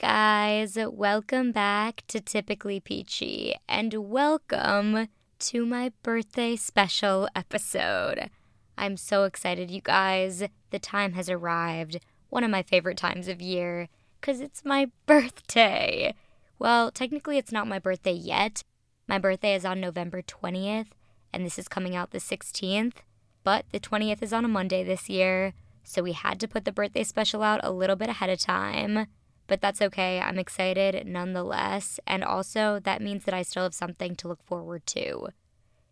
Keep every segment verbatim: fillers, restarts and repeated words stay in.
guys, welcome back to Typically Peachy, and welcome to my birthday special episode. I'm so excited, you guys. The time has arrived, one of my favorite times of year, because it's my birthday. Well, technically it's not my birthday yet. My birthday is on November twentieth, and this is coming out the sixteenth, but the twentieth is on a Monday this year, so we had to put the birthday special out a little bit ahead of time. But that's okay, I'm excited nonetheless, and also that means that I still have something to look forward to.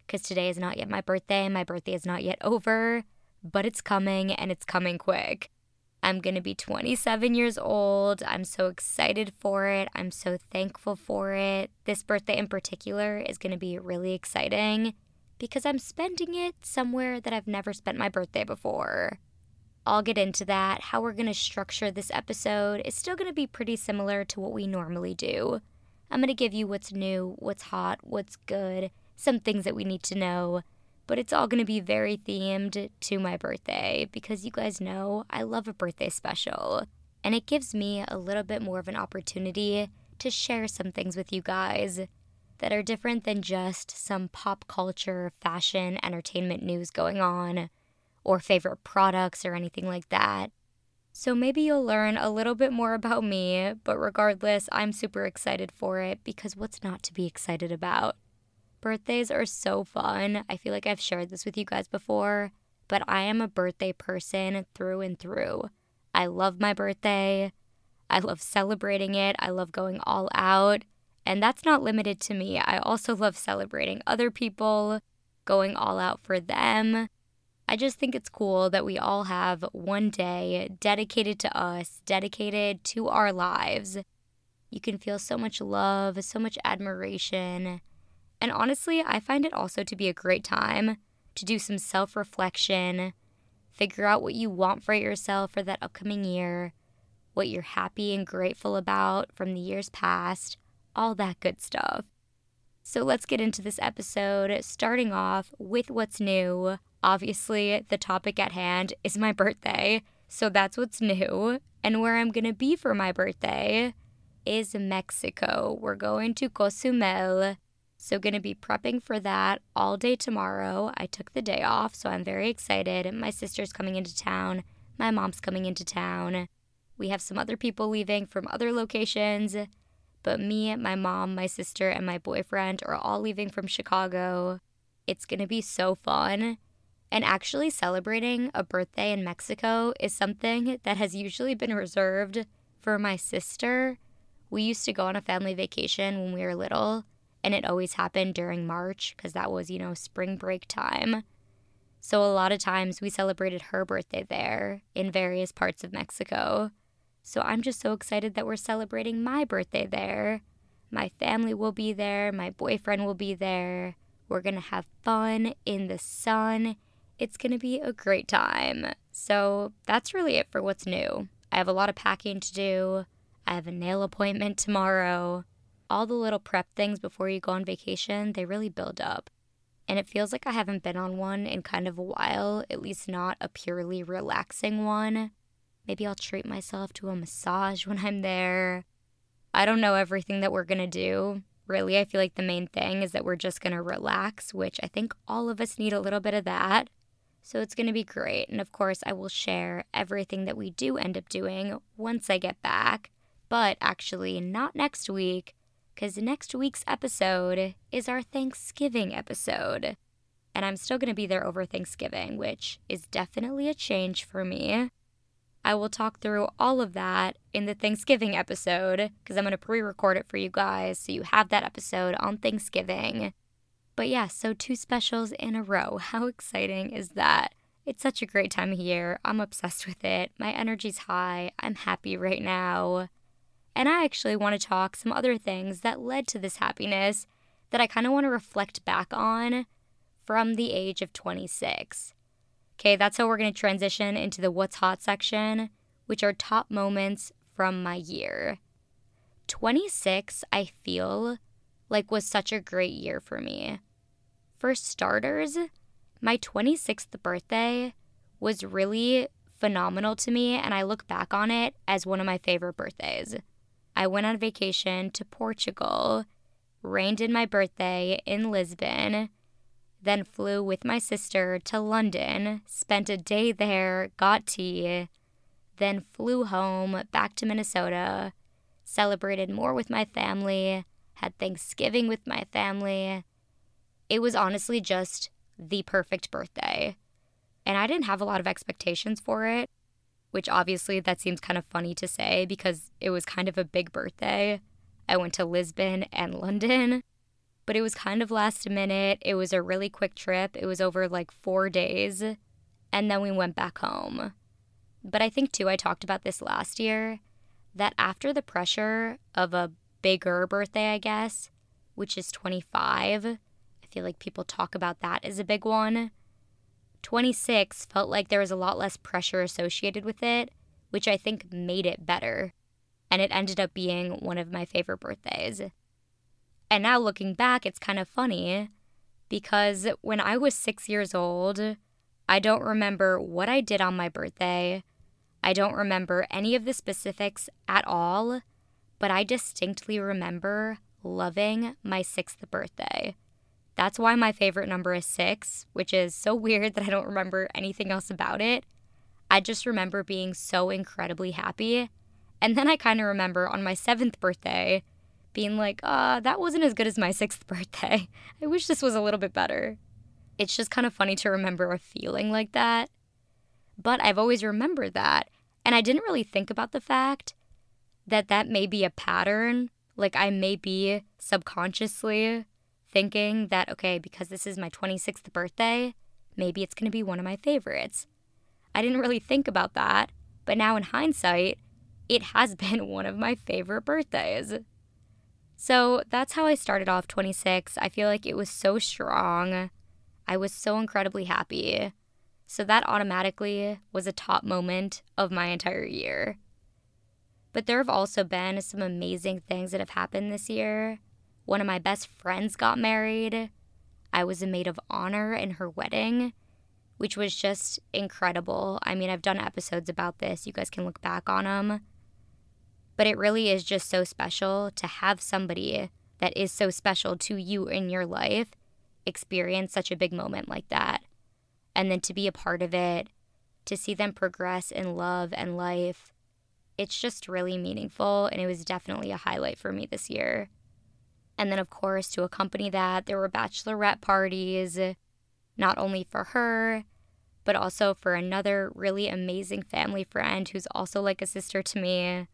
Because today is not yet my birthday, my birthday is not yet over, but it's coming, and it's coming quick. I'm going to be twenty-seven years old, I'm so excited for it, I'm so thankful for it. This birthday in particular is going to be really exciting, because I'm spending it somewhere that I've never spent my birthday before. I'll get into that. How we're going to structure this episode is still going to be pretty similar to what we normally do. I'm going to give you what's new, what's hot, what's good, some things that we need to know. But it's all going to be very themed to my birthday because you guys know I love a birthday special. And it gives me a little bit more of an opportunity to share some things with you guys that are different than just some pop culture, fashion, entertainment news going on, or favorite products or anything like that. So maybe you'll learn a little bit more about me, but regardless, I'm super excited for it because what's not to be excited about? Birthdays are so fun. I feel like I've shared this with you guys before, but I am a birthday person through and through. I love my birthday. I love celebrating it. I love going all out. And that's not limited to me. I also love celebrating other people, going all out for them. I just think it's cool that we all have one day dedicated to us, dedicated to our lives. You can feel so much love, so much admiration. And honestly, I find it also to be a great time to do some self-reflection, figure out what you want for yourself for that upcoming year, what you're happy and grateful about from the years past, all that good stuff. So let's get into this episode, starting off with what's new. Obviously, the topic at hand is my birthday, so that's what's new. And where I'm going to be for my birthday is Mexico. We're going to Cozumel, so going to be prepping for that all day tomorrow. I took the day off, so I'm very excited. My sister's coming into town. My mom's coming into town. We have some other people leaving from other locations, but me, my mom, my sister, and my boyfriend are all leaving from Chicago. It's going to be so fun. And actually celebrating a birthday in Mexico is something that has usually been reserved for my sister. We used to go on a family vacation when we were little, and it always happened during March because that was, you know, spring break time. So a lot of times we celebrated her birthday there in various parts of Mexico. So I'm just so excited that we're celebrating my birthday there. My family will be there. My boyfriend will be there. We're going to have fun in the sun. It's going to be a great time. So that's really it for what's new. I have a lot of packing to do. I have a nail appointment tomorrow. All the little prep things before you go on vacation, they really build up. And it feels like I haven't been on one in kind of a while, at least not a purely relaxing one. Maybe I'll treat myself to a massage when I'm there. I don't know everything that we're going to do. Really, I feel like the main thing is that we're just going to relax, which I think all of us need a little bit of that. So it's going to be great. And of course, I will share everything that we do end up doing once I get back. But actually, not next week, because next week's episode is our Thanksgiving episode. And I'm still going to be there over Thanksgiving, which is definitely a change for me. I will talk through all of that in the Thanksgiving episode because I'm going to pre-record it for you guys so you have that episode on Thanksgiving. But yeah, so two specials in a row. How exciting is that? It's such a great time of year. I'm obsessed with it. My energy's high. I'm happy right now. And I actually want to talk some other things that led to this happiness that I kind of want to reflect back on from the age of twenty-six. Okay, that's how we're going to transition into the What's Hot section, which are top moments from my year. twenty-six, I feel like, was such a great year for me. For starters, my twenty-sixth birthday was really phenomenal to me, and I look back on it as one of my favorite birthdays. I went on vacation to Portugal, rained in my birthday in Lisbon, then flew with my sister to London, spent a day there, got tea, then flew home back to Minnesota, celebrated more with my family, had Thanksgiving with my family. It was honestly just the perfect birthday. And I didn't have a lot of expectations for it, which obviously that seems kind of funny to say because it was kind of a big birthday. I went to Lisbon and London, but it was kind of last minute. It was a really quick trip. It was over like four days, and then we went back home. But I think, too, I talked about this last year, that after the pressure of a bigger birthday, I guess, which is twenty-five, I feel like people talk about that as a big one, twenty-six felt like there was a lot less pressure associated with it, which I think made it better. And it ended up being one of my favorite birthdays. And now looking back, it's kind of funny because when I was six years old, I don't remember what I did on my birthday. I don't remember any of the specifics at all, but I distinctly remember loving my sixth birthday. That's why my favorite number is six, which is so weird that I don't remember anything else about it. I just remember being so incredibly happy. And then I kind of remember on my seventh birthday being like, uh, that wasn't as good as my sixth birthday. I wish this was a little bit better. It's just kind of funny to remember a feeling like that. But I've always remembered that. And I didn't really think about the fact that that may be a pattern. Like, I may be subconsciously thinking that, okay, because this is my twenty-sixth birthday, maybe it's going to be one of my favorites. I didn't really think about that. But now in hindsight, it has been one of my favorite birthdays. So that's how I started off twenty-six. I feel like it was so strong. I was so incredibly happy. So that automatically was a top moment of my entire year. But there have also been some amazing things that have happened this year. One of my best friends got married. I was a maid of honor in her wedding, which was just incredible. I mean, I've done episodes about this. You guys can look back on them. But it really is just so special to have somebody that is so special to you in your life experience such a big moment like that. And then to be a part of it, to see them progress in love and life, it's just really meaningful, and it was definitely a highlight for me this year. And then, of course, to accompany that, there were bachelorette parties, not only for her, but also for another really amazing family friend who's also like a sister to me.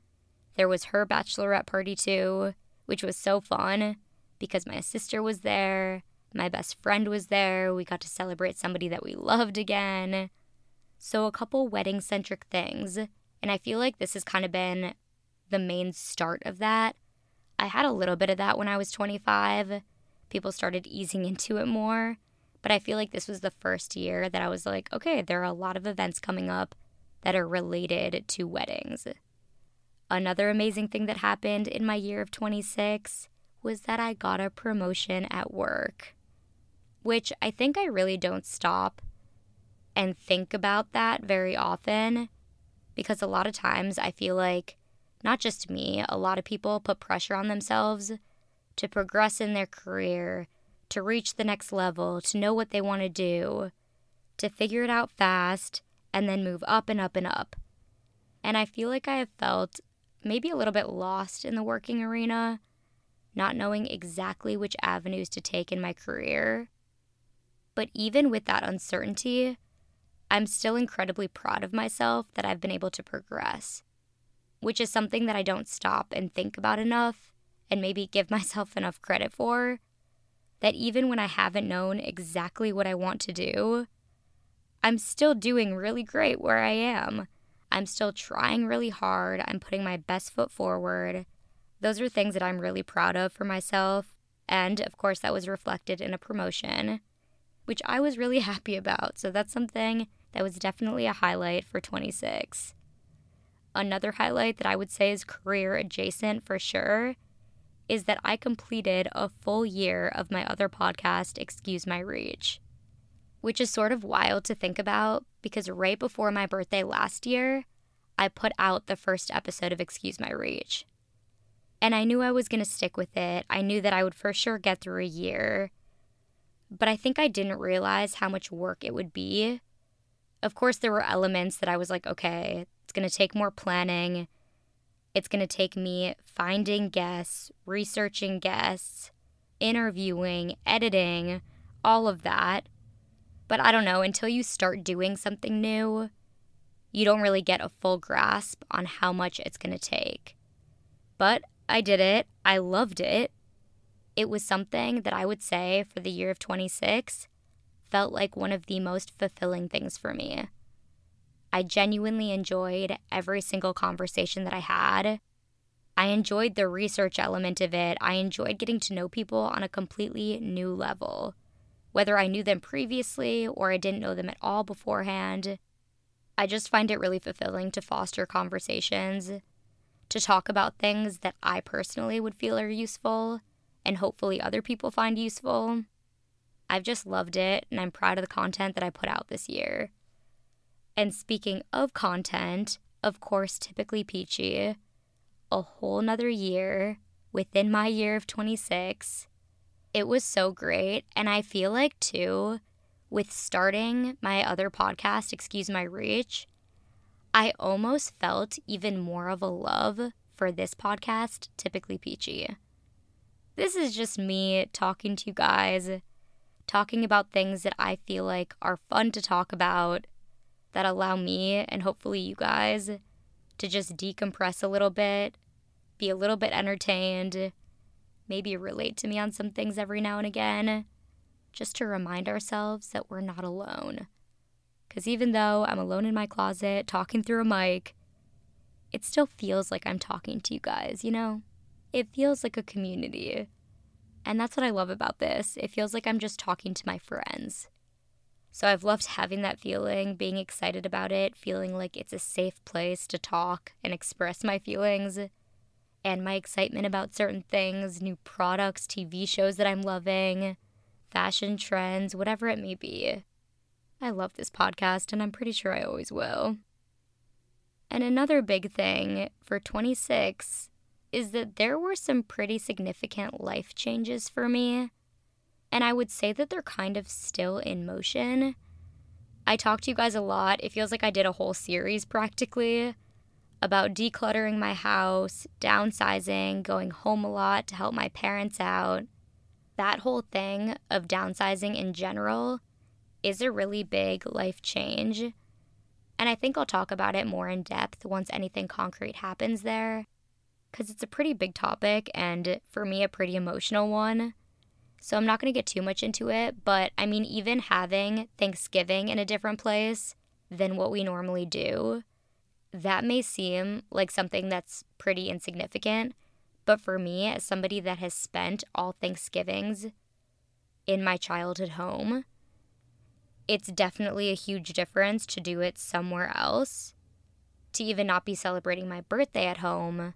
There was her bachelorette party too, which was so fun because my sister was there. My best friend was there. We got to celebrate somebody that we loved again. So a couple wedding-centric things. And I feel like this has kind of been the main start of that. I had a little bit of that when I was twenty-five. People started easing into it more. But I feel like this was the first year that I was like, okay, there are a lot of events coming up that are related to weddings. Another amazing thing that happened in my year of twenty-six was that I got a promotion at work, which I think I really don't stop and think about that very often because a lot of times I feel like not just me, a lot of people put pressure on themselves to progress in their career, to reach the next level, to know what they want to do, to figure it out fast, and then move up and up and up. And I feel like I have felt maybe a little bit lost in the working arena, not knowing exactly which avenues to take in my career. But even with that uncertainty, I'm still incredibly proud of myself that I've been able to progress, which is something that I don't stop and think about enough and maybe give myself enough credit for, that even when I haven't known exactly what I want to do, I'm still doing really great where I am. I'm still trying really hard. I'm putting my best foot forward. Those are things that I'm really proud of for myself. And, of course, that was reflected in a promotion, which I was really happy about. So that's something that was definitely a highlight for twenty-six. Another highlight that I would say is career adjacent for sure is that I completed a full year of my other podcast, Excuse My Reach, which is sort of wild to think about because right before my birthday last year, I put out the first episode of Excuse My Reach. And I knew I was going to stick with it. I knew that I would for sure get through a year. But I think I didn't realize how much work it would be. Of course, there were elements that I was like, okay, it's going to take more planning. It's going to take me finding guests, researching guests, interviewing, editing, all of that. But I don't know, until you start doing something new, you don't really get a full grasp on how much it's going to take. But I did it. I loved it. It was something that I would say for the year of twenty-six felt like one of the most fulfilling things for me. I genuinely enjoyed every single conversation that I had. I enjoyed the research element of it. I enjoyed getting to know people on a completely new level. Whether I knew them previously or I didn't know them at all beforehand, I just find it really fulfilling to foster conversations, to talk about things that I personally would feel are useful and hopefully other people find useful. I've just loved it, and I'm proud of the content that I put out this year. And speaking of content, of course, Typically Peachy, a whole nother year within my year of twenty-six. It was so great, and I feel like, too, with starting my other podcast, Excuse My Reach, I almost felt even more of a love for this podcast, Typically Peachy. This is just me talking to you guys, talking about things that I feel like are fun to talk about, that allow me and hopefully you guys to just decompress a little bit, be a little bit entertained, maybe relate to me on some things every now and again, just to remind ourselves that we're not alone. Because even though I'm alone in my closet talking through a mic, it still feels like I'm talking to you guys, you know? It feels like a community. And that's what I love about this. It feels like I'm just talking to my friends. So I've loved having that feeling, being excited about it, feeling like it's a safe place to talk and express my feelings and my excitement about certain things, new products, T V shows that I'm loving, fashion trends, whatever it may be. I love this podcast, and I'm pretty sure I always will. And another big thing for twenty-six is that there were some pretty significant life changes for me. And I would say that they're kind of still in motion. I talk to you guys a lot. It feels like I did a whole series practically about decluttering my house, downsizing, going home a lot to help my parents out. That whole thing of downsizing in general is a really big life change. And I think I'll talk about it more in depth once anything concrete happens there, because it's a pretty big topic and for me a pretty emotional one. So I'm not going to get too much into it, but I mean, even having Thanksgiving in a different place than what we normally do, that may seem like something that's pretty insignificant. But for me, as somebody that has spent all Thanksgivings in my childhood home, it's definitely a huge difference to do it somewhere else, to even not be celebrating my birthday at home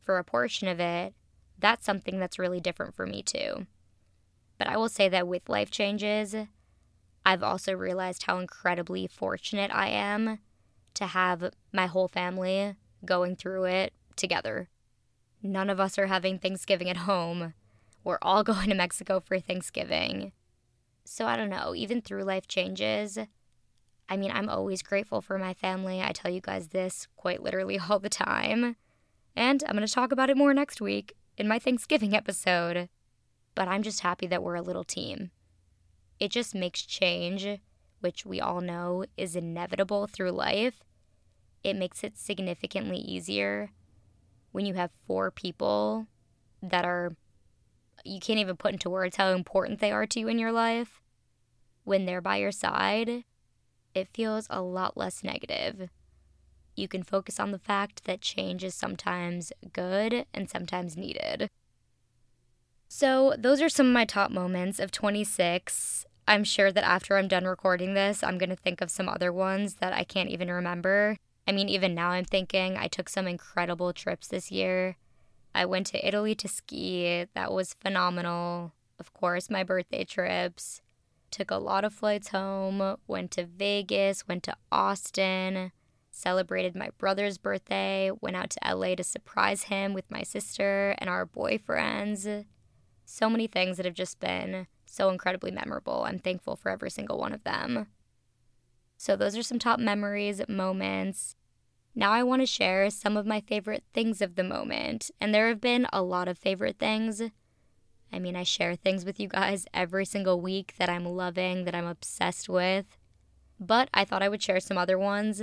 for a portion of it. That's something that's really different for me too. But I will say that with life changes, I've also realized how incredibly fortunate I am to have my whole family going through it together. None of us are having Thanksgiving at home. We're all going to Mexico for Thanksgiving. So I don't know, even through life changes, I mean, I'm always grateful for my family. I tell you guys this quite literally all the time. And I'm going to talk about it more next week in my Thanksgiving episode. But I'm just happy that we're a little team. It just makes change, which we all know is inevitable through life. It makes it significantly easier when you have four people that are, you can't even put into words how important they are to you in your life. When they're by your side, it feels a lot less negative. You can focus on the fact that change is sometimes good and sometimes needed. So those are some of my top moments of twenty-six. I'm sure that after I'm done recording this, I'm going to think of some other ones that I can't even remember. I mean, even now I'm thinking I took some incredible trips this year. I went to Italy to ski. That was phenomenal. Of course, my birthday trips. Took a lot of flights home. Went to Vegas. Went to Austin. celebrated my brother's birthday, went out to L A to surprise him with my sister and our boyfriends. So many things that have just been so incredibly memorable. I'm thankful for every single one of them. So those are some top memories, moments. Now I want to share some of my favorite things of the moment. And there have been a lot of favorite things. I mean, I share things with you guys every single week that I'm loving, that I'm obsessed with. But I thought I would share some other ones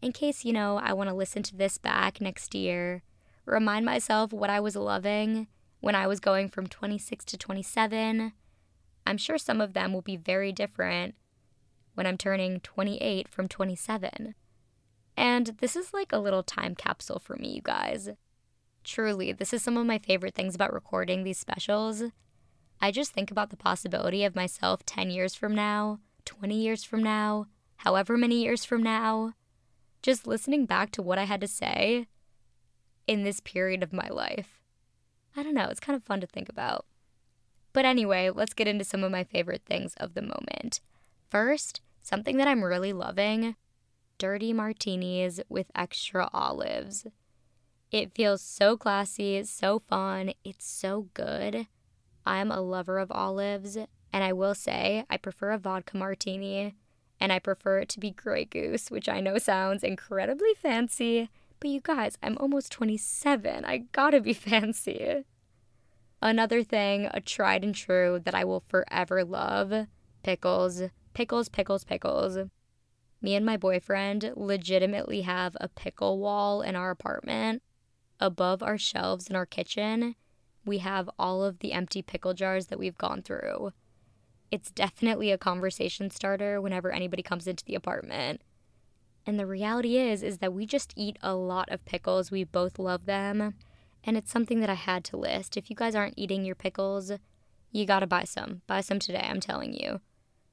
in case, you know, I want to listen to this back next year. Remind myself what I was loving when I was going from twenty-six to twenty-seven. I'm sure some of them will be very different when I'm turning twenty-eight from twenty-seven. And this is like a little time capsule for me, you guys. Truly, this is some of my favorite things about recording these specials. I just think about the possibility of myself ten years from now, twenty years from now, however many years from now. Just listening back to what I had to say in this period of my life. I don't know, it's kind of fun to think about. But anyway, let's get into some of my favorite things of the moment. First, something that I'm really loving, dirty martinis with extra olives. It feels so classy, so fun, it's so good. I'm a lover of olives, and I will say I prefer a vodka martini, and I prefer it to be Grey Goose, which I know sounds incredibly fancy, but you guys, I'm almost twenty-seven. I gotta be fancy. Another thing, a tried and true that I will forever love, pickles, pickles, pickles, pickles. Me and my boyfriend legitimately have a pickle wall in our apartment. Above our shelves in our kitchen, we have all of the empty pickle jars that we've gone through. It's definitely a conversation starter whenever anybody comes into the apartment. And the reality is, is that we just eat a lot of pickles. We both love them. And it's something that I had to list. If you guys aren't eating your pickles, you gotta buy some. Buy some today, I'm telling you.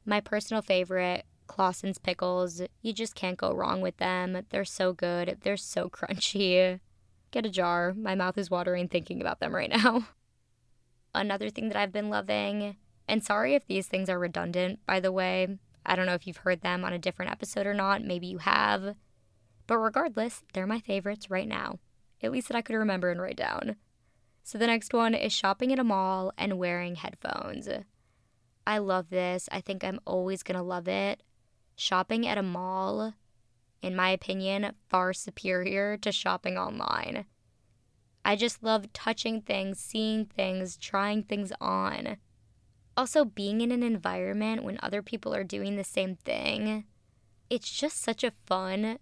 My personal favorite, Claussen's pickles. You just can't go wrong with them. They're so good. They're so crunchy. Get a jar. My mouth is watering thinking about them right now. Another thing that I've been loving, and sorry if these things are redundant, by the way. I don't know if you've heard them on a different episode or not. Maybe you have. But regardless, they're my favorites right now. At least that I could remember and write down. So the next one is shopping at a mall and wearing headphones. I love this. I think I'm always going to love it. Shopping at a mall, in my opinion, far superior to shopping online. I just love touching things, seeing things, trying things on. Also, being in an environment when other people are doing the same thing, it's just such a fun,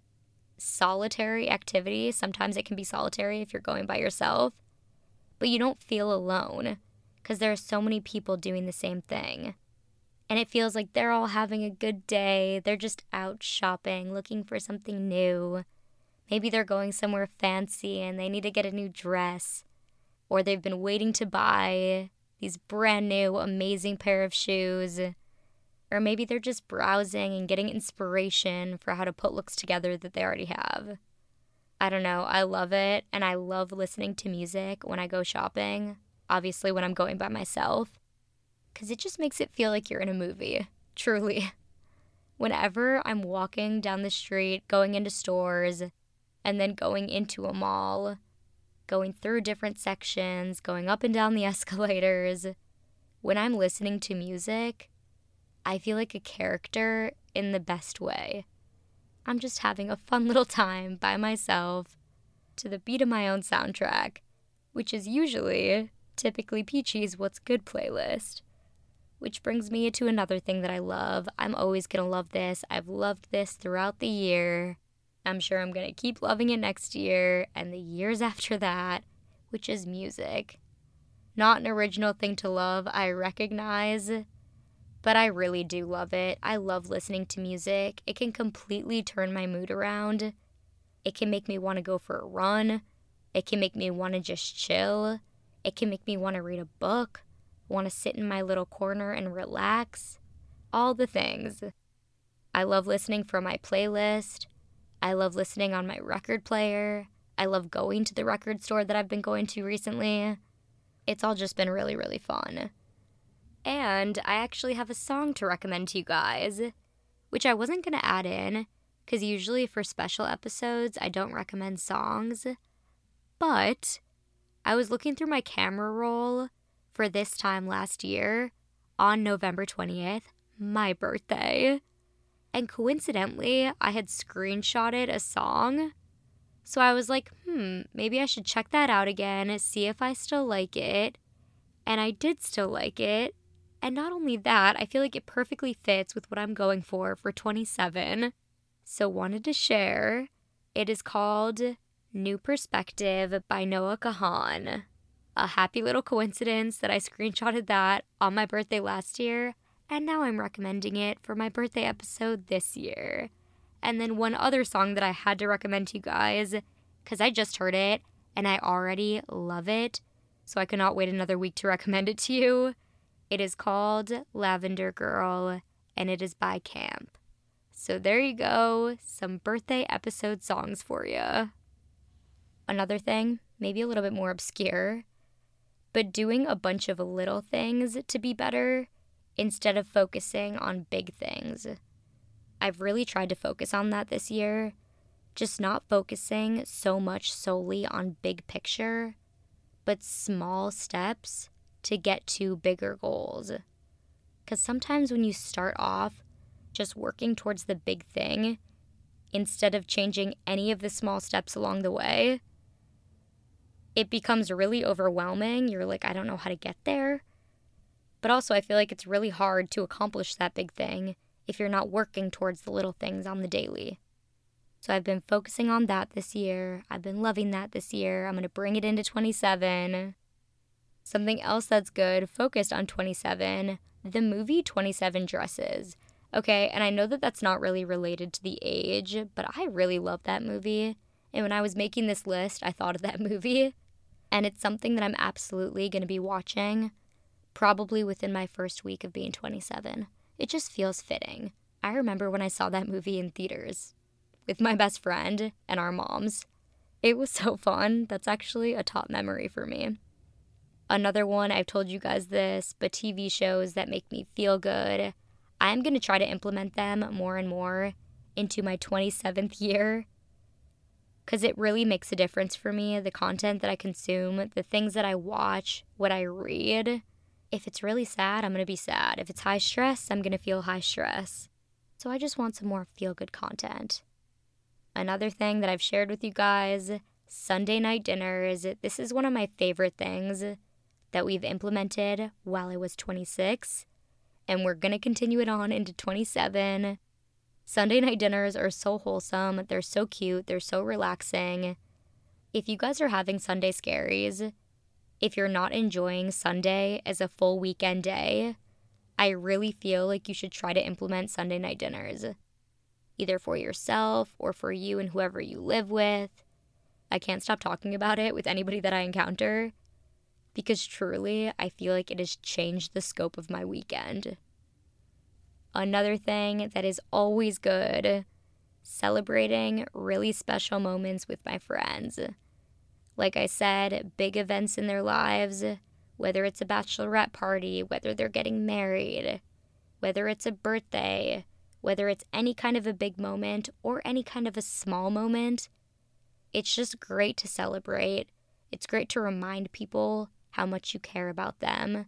solitary activity. Sometimes it can be solitary if you're going by yourself, but you don't feel alone because there are so many people doing the same thing. And it feels like they're all having a good day. They're just out shopping, looking for something new. Maybe they're going somewhere fancy and they need to get a new dress, or they've been waiting to buy these brand new, amazing pair of shoes. Or maybe they're just browsing and getting inspiration for how to put looks together that they already have. I don't know. I love it. And I love listening to music when I go shopping. Obviously, when I'm going by myself. Because it just makes it feel like you're in a movie. Truly. Whenever I'm walking down the street, going into stores, and then going into a mall, going through different sections, going up and down the escalators. When I'm listening to music, I feel like a character in the best way. I'm just having a fun little time by myself to the beat of my own soundtrack, which is usually Typically Peachy's What's Good playlist. Which brings me to another thing that I love. I'm always going to love this. I've loved this throughout the year. I'm sure I'm going to keep loving it next year and the years after that, which is music. Not an original thing to love, I recognize, but I really do love it. I love listening to music. It can completely turn my mood around. It can make me want to go for a run. It can make me want to just chill. It can make me want to read a book, want to sit in my little corner and relax. All the things. I love listening for my playlist. I love listening on my record player. I love going to the record store that I've been going to recently. It's all just been really, really fun. And I actually have a song to recommend to you guys, which I wasn't going to add in because usually for special episodes, I don't recommend songs. But I was looking through my camera roll for this time last year on November twentieth, my birthday. And coincidentally, I had screenshotted a song. So I was like, hmm, maybe I should check that out again, see if I still like it. And I did still like it. And not only that, I feel like it perfectly fits with what I'm going for for twenty-seven. So wanted to share. It is called New Perspective by Noah Kahan. A happy little coincidence that I screenshotted that on my birthday last year. And now I'm recommending it for my birthday episode this year. And then one other song that I had to recommend to you guys, because I just heard it and I already love it. So I cannot wait another week to recommend it to you. It is called Lavender Girl, and it is by Camp. So there you go, some birthday episode songs for you. Another thing, maybe a little bit more obscure, but doing a bunch of little things to be better instead of focusing on big things. I've really tried to focus on that this year, just not focusing so much solely on big picture, but small steps to get to bigger goals. Because sometimes when you start off just working towards the big thing, instead of changing any of the small steps along the way, it becomes really overwhelming. You're like, I don't know how to get there. But also I feel like it's really hard to accomplish that big thing if you're not working towards the little things on the daily. So I've been focusing on that this year. I've been loving that this year. I'm going to bring it into twenty-seven. Something else that's good, focused on twenty-seven, the movie twenty-seven Dresses. Okay, and I know that that's not really related to the age, but I really love that movie. And when I was making this list, I thought of that movie. And it's something that I'm absolutely going to be watching probably within my first week of being twenty-seven. It just feels fitting. I remember when I saw that movie in theaters with my best friend and our moms. It was so fun. That's actually a top memory for me. Another one, I've told you guys this, but T V shows that make me feel good. I'm going to try to implement them more and more into my twenty-seventh year because it really makes a difference for me, the content that I consume, the things that I watch, what I read. If it's really sad, I'm going to be sad. If it's high stress, I'm going to feel high stress. So I just want some more feel-good content. Another thing that I've shared with you guys, Sunday night dinners. This is one of my favorite things that we've implemented while I was twenty-six, and we're going to continue it on into twenty-seven. Sunday night dinners are so wholesome. They're so cute. They're so relaxing. If you guys are having Sunday scaries, if you're not enjoying Sunday as a full weekend day, I really feel like you should try to implement Sunday night dinners, either for yourself or for you and whoever you live with. I can't stop talking about it with anybody that I encounter because truly I feel like it has changed the scope of my weekend. Another thing that is always good, celebrating really special moments with my friends. Like I said, big events in their lives, whether it's a bachelorette party, whether they're getting married, whether it's a birthday, whether it's any kind of a big moment or any kind of a small moment, it's just great to celebrate. It's great to remind people how much you care about them.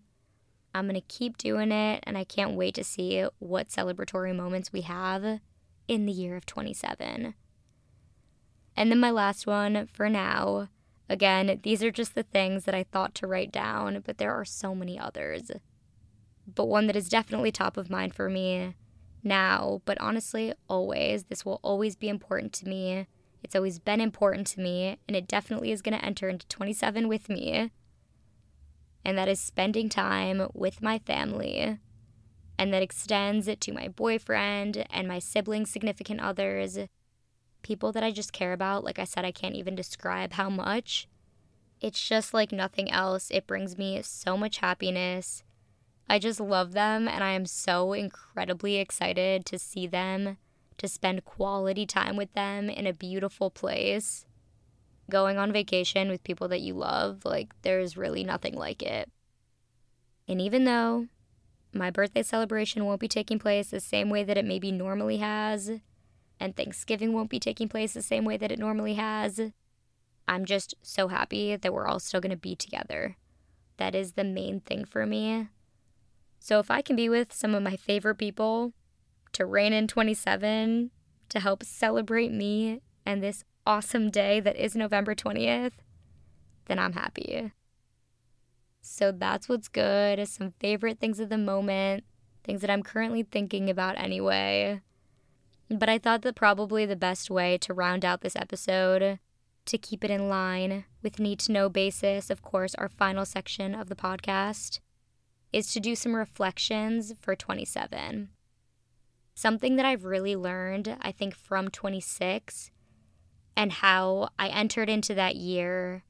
I'm going to keep doing it, and I can't wait to see what celebratory moments we have in the year of twenty-seven. And then my last one for now. Again, these are just the things that I thought to write down, but there are so many others. But one that is definitely top of mind for me now, but honestly, always. This will always be important to me. It's always been important to me, and it definitely is going to enter into twenty-seven with me. And that is spending time with my family. And that extends to my boyfriend and my siblings, significant others, people that I just care about. Like I said, I can't even describe how much. It's just like nothing else. It brings me so much happiness. I just love them, and I am so incredibly excited to see them, to spend quality time with them in a beautiful place. Going on vacation with people that you love, like, there's really nothing like it. And even though my birthday celebration won't be taking place the same way that it maybe normally has, and Thanksgiving won't be taking place the same way that it normally has. I'm just so happy that we're all still going to be together. That is the main thing for me. So if I can be with some of my favorite people, to rein in twenty-seven, to help celebrate me and this awesome day that is November twentieth, then I'm happy. So that's what's good, some favorite things of the moment, things that I'm currently thinking about anyway. But I thought that probably the best way to round out this episode, to keep it in line with Need to Know Basis, of course, our final section of the podcast, is to do some reflections for twenty-seven. Something that I've really learned, I think, from twenty-six and how I entered into that year,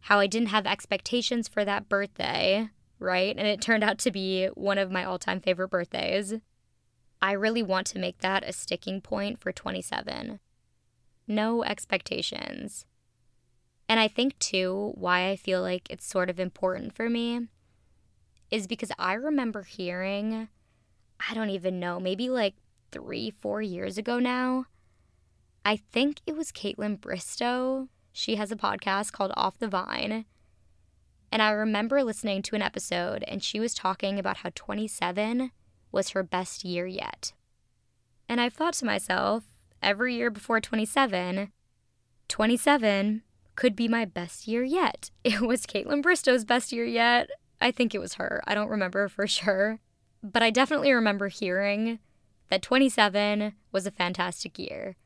how I didn't have expectations for that birthday, right? And it turned out to be one of my all-time favorite birthdays. I really want to make that a sticking point for twenty-seven. No expectations. And I think, too, why I feel like it's sort of important for me is because I remember hearing, I don't even know, maybe like three, four years ago now, I think it was Caitlin Bristow. She has a podcast called Off the Vine. And I remember listening to an episode, and she was talking about how twenty-seven was her best year yet. And I've thought to myself, every year before twenty-seven, twenty-seven could be my best year yet. It was Caitlin Bristow's best year yet. I think it was her. I don't remember for sure. But I definitely remember hearing that twenty-seven was a fantastic year.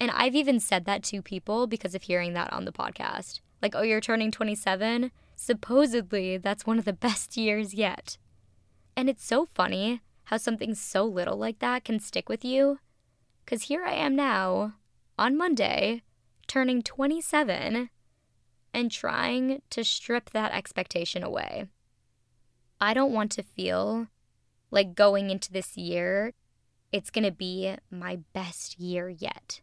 And I've even said that to people because of hearing that on the podcast. Like, oh, you're turning twenty-seven? Supposedly, that's one of the best years yet. And it's so funny how something so little like that can stick with you. Because here I am now, on Monday, turning twenty-seven, and trying to strip that expectation away. I don't want to feel like going into this year, it's going to be my best year yet.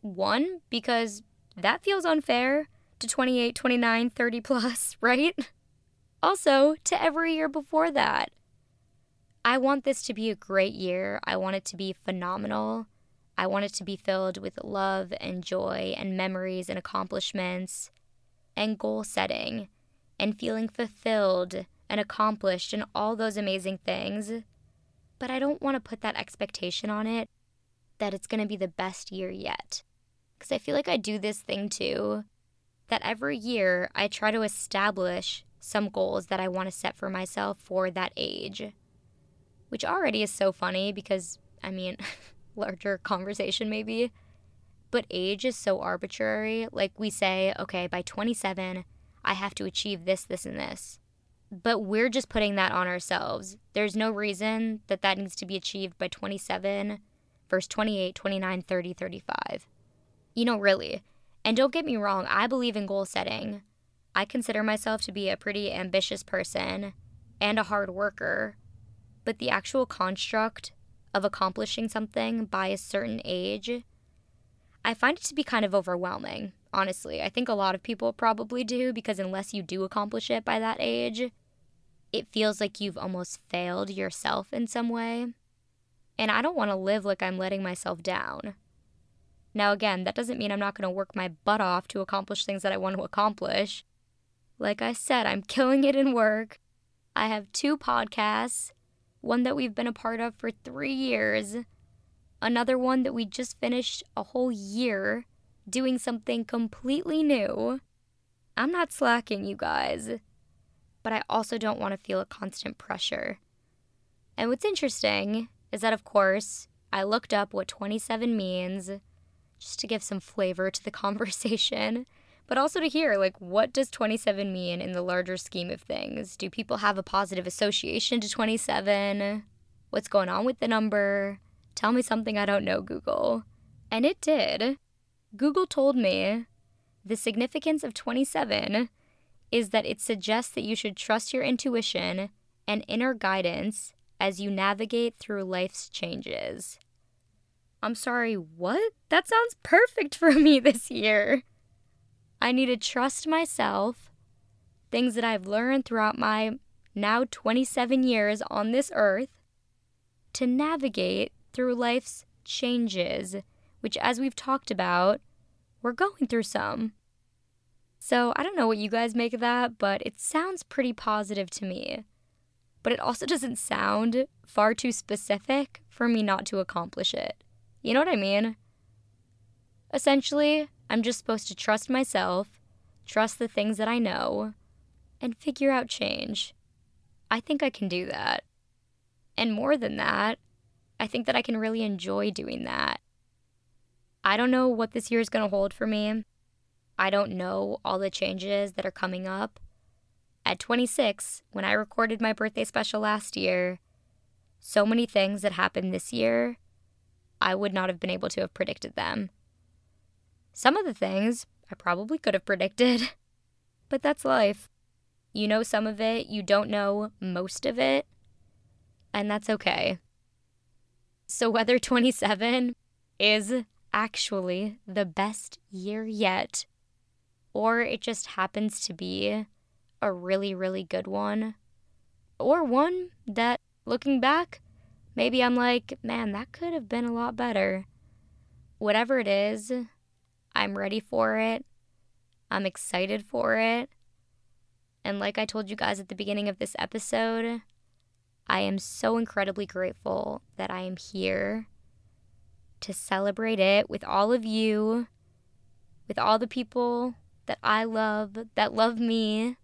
One, because that feels unfair to twenty-eight, twenty-nine, thirty plus, right? Also, to every year before that. I want this to be a great year. I want it to be phenomenal. I want it to be filled with love and joy and memories and accomplishments and goal setting and feeling fulfilled and accomplished and all those amazing things. But I don't want to put that expectation on it that it's going to be the best year yet. Because I feel like I do this thing too, that every year I try to establish some goals that I want to set for myself for that age, which already is so funny because, I mean, larger conversation maybe, but age is so arbitrary. Like, we say, okay, by twenty-seven, I have to achieve this, this, and this. But we're just putting that on ourselves. There's no reason that that needs to be achieved by twenty-seven versus twenty-eight, twenty-nine, thirty, thirty-five. You know, really. And don't get me wrong, I believe in goal setting. I consider myself to be a pretty ambitious person and a hard worker, but the actual construct of accomplishing something by a certain age, I find it to be kind of overwhelming, honestly. I think a lot of people probably do, because unless you do accomplish it by that age, it feels like you've almost failed yourself in some way. And I don't want to live like I'm letting myself down. Now, again, that doesn't mean I'm not going to work my butt off to accomplish things that I want to accomplish. Like I said, I'm killing it in work. I have two podcasts, one that we've been a part of for three years, another one that we just finished a whole year doing something completely new. I'm not slacking, you guys. But I also don't want to feel a constant pressure. And what's interesting is that, of course, I looked up what twenty-seven means, just to give some flavor to the conversation, but also to hear, like, what does twenty-seven mean in the larger scheme of things? Do people have a positive association to twenty-seven? What's going on with the number? Tell me something I don't know, Google. And it did. Google told me the significance of twenty-seven is that it suggests that you should trust your intuition and inner guidance as you navigate through life's changes. I'm sorry, what? That sounds perfect for me this year. I need to trust myself, things that I've learned throughout my now twenty-seven years on this earth, to navigate through life's changes which, as we've talked about, we're going through some. So I don't know what you guys make of that, but it sounds pretty positive to me. But it also doesn't sound far too specific for me not to accomplish it. You know what I mean? Essentially, I'm just supposed to trust myself, trust the things that I know, and figure out change. I think I can do that. And more than that, I think that I can really enjoy doing that. I don't know what this year is going to hold for me. I don't know all the changes that are coming up. At twenty-six, when I recorded my birthday special last year, so many things that happened this year, I would not have been able to have predicted them. Some of the things I probably could have predicted, but that's life. You know some of it, you don't know most of it, and that's okay. So whether twenty-seven is actually the best year yet, or it just happens to be a really, really good one, or one that, looking back, maybe I'm like, man, that could have been a lot better. Whatever it is, I'm ready for it. I'm excited for it. And like I told you guys at the beginning of this episode, I am so incredibly grateful that I am here to celebrate it with all of you, with all the people that I love, that love me.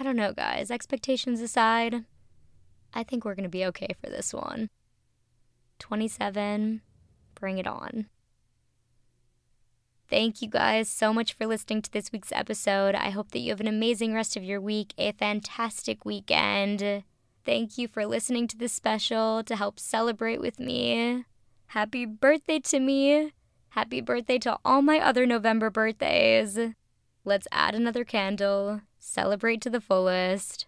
I don't know, guys. Expectations aside, I think we're going to be okay for this one. twenty-seven, bring it on. Thank you guys so much for listening to this week's episode. I hope that you have an amazing rest of your week, a fantastic weekend. Thank you for listening to this special to help celebrate with me. Happy birthday to me. Happy birthday to all my other November birthdays. Let's add another candle, celebrate to the fullest,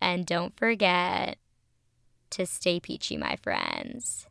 and don't forget to stay peachy, my friends.